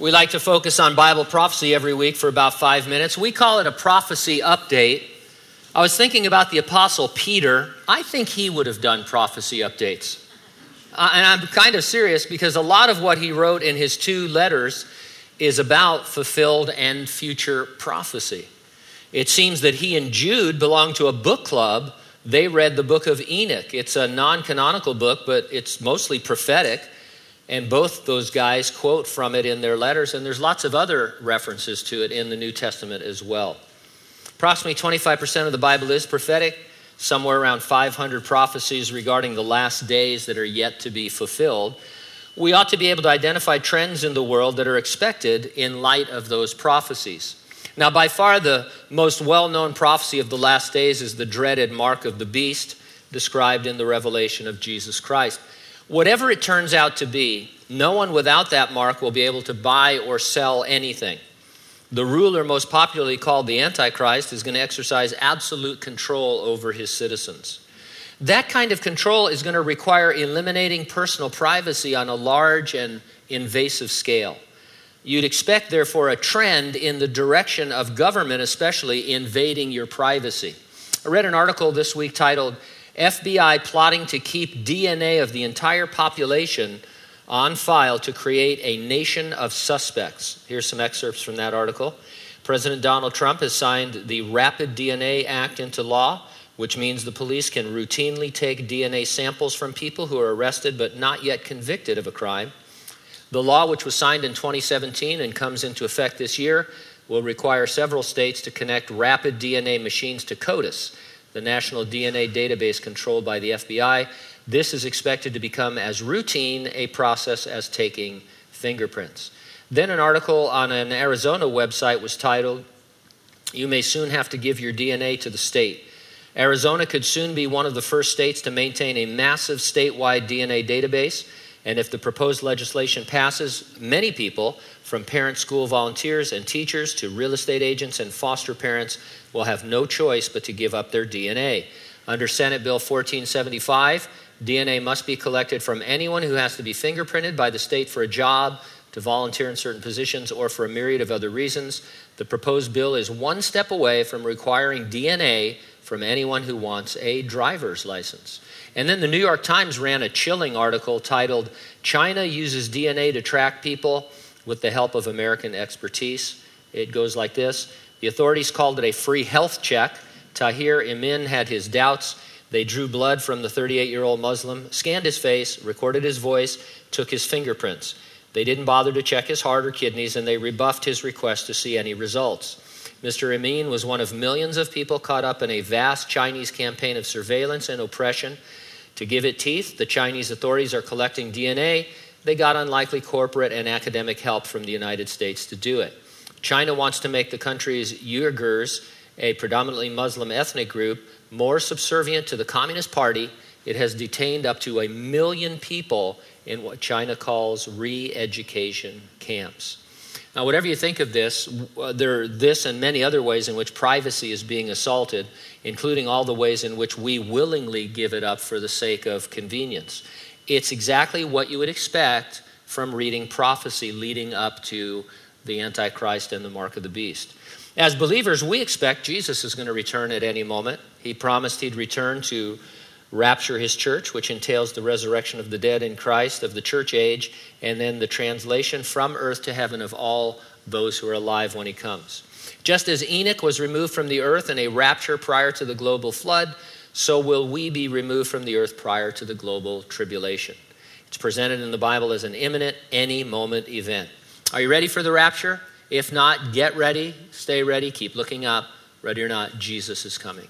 We like to focus on Bible prophecy every week for about 5 minutes. We call it a prophecy update. I was thinking about the Apostle Peter. I think he would have done prophecy updates. And I'm kind of serious because a lot of what he wrote in his two letters is about fulfilled and future prophecy. It seems that he and Jude belonged to a book club. They read the book of Enoch. It's a non-canonical book, but it's mostly prophetic. And both those guys quote from it in their letters, and there's lots of other references to it in the New Testament as well. Approximately 25% of the Bible is prophetic, somewhere around 500 prophecies regarding the last days that are yet to be fulfilled. We ought to be able to identify trends in the world that are expected in light of those prophecies. Now, by far the most well-known prophecy of the last days is the dreaded Mark of the Beast, described in the revelation of Jesus Christ. Whatever it turns out to be, no one without that mark will be able to buy or sell anything. The ruler, most popularly called the Antichrist, is going to exercise absolute control over his citizens. That kind of control is going to require eliminating personal privacy on a large and invasive scale. You'd expect, therefore, a trend in the direction of government, especially invading your privacy. I read an article this week titled, FBI plotting to keep DNA of the entire population on file to create a nation of suspects. Here's some excerpts from that article. President Donald Trump has signed the Rapid DNA Act into law, which means the police can routinely take DNA samples from people who are arrested but not yet convicted of a crime. The law, which was signed in 2017 and comes into effect this year, will require several states to connect rapid DNA machines to CODIS, the national DNA database controlled by the FBI. This is expected to become as routine a process as taking fingerprints. Then an article on an Arizona website was titled, "You may soon have to give your DNA to the state." Arizona could soon be one of the first states to maintain a massive statewide DNA database. And if the proposed legislation passes, many people, from parent school volunteers and teachers to real estate agents and foster parents, will have no choice but to give up their DNA. Under Senate Bill 1475, DNA must be collected from anyone who has to be fingerprinted by the state for a job, to volunteer in certain positions, or for a myriad of other reasons. The proposed bill is one step away from requiring DNA from anyone who wants a driver's license. And then the New York Times ran a chilling article titled, "China Uses DNA to Track People with the Help of American Expertise." It goes like this. The authorities called it a free health check. Tahir Imin had his doubts. They drew blood from the 38-year-old Muslim, scanned his face, recorded his voice, took his fingerprints. They didn't bother to check his heart or kidneys, and they rebuffed his request to see any results. Mr. Amin was one of millions of people caught up in a vast Chinese campaign of surveillance and oppression. To give it teeth, the Chinese authorities are collecting DNA. They got unlikely corporate and academic help from the United States to do it. China wants to make the country's Uyghurs, a predominantly Muslim ethnic group, more subservient to the Communist Party. It has detained up to 1 million people in what China calls re-education camps. Now, whatever you think of this, there are this and many other ways in which privacy is being assaulted, including all the ways in which we willingly give it up for the sake of convenience. It's exactly what you would expect from reading prophecy leading up to the Antichrist and the Mark of the Beast. As believers, we expect Jesus is going to return at any moment. He promised he'd return to rapture his church, which entails the resurrection of the dead in Christ of the church age, and then the translation from earth to heaven of all those who are alive when he comes. Just as Enoch was removed from the earth in a rapture prior to the global flood, so will we be removed from the earth prior to the global tribulation. It's presented in the Bible as an imminent, any moment event. Are you ready for the rapture? If not, get ready, stay ready, keep looking up. Ready or not, Jesus is coming.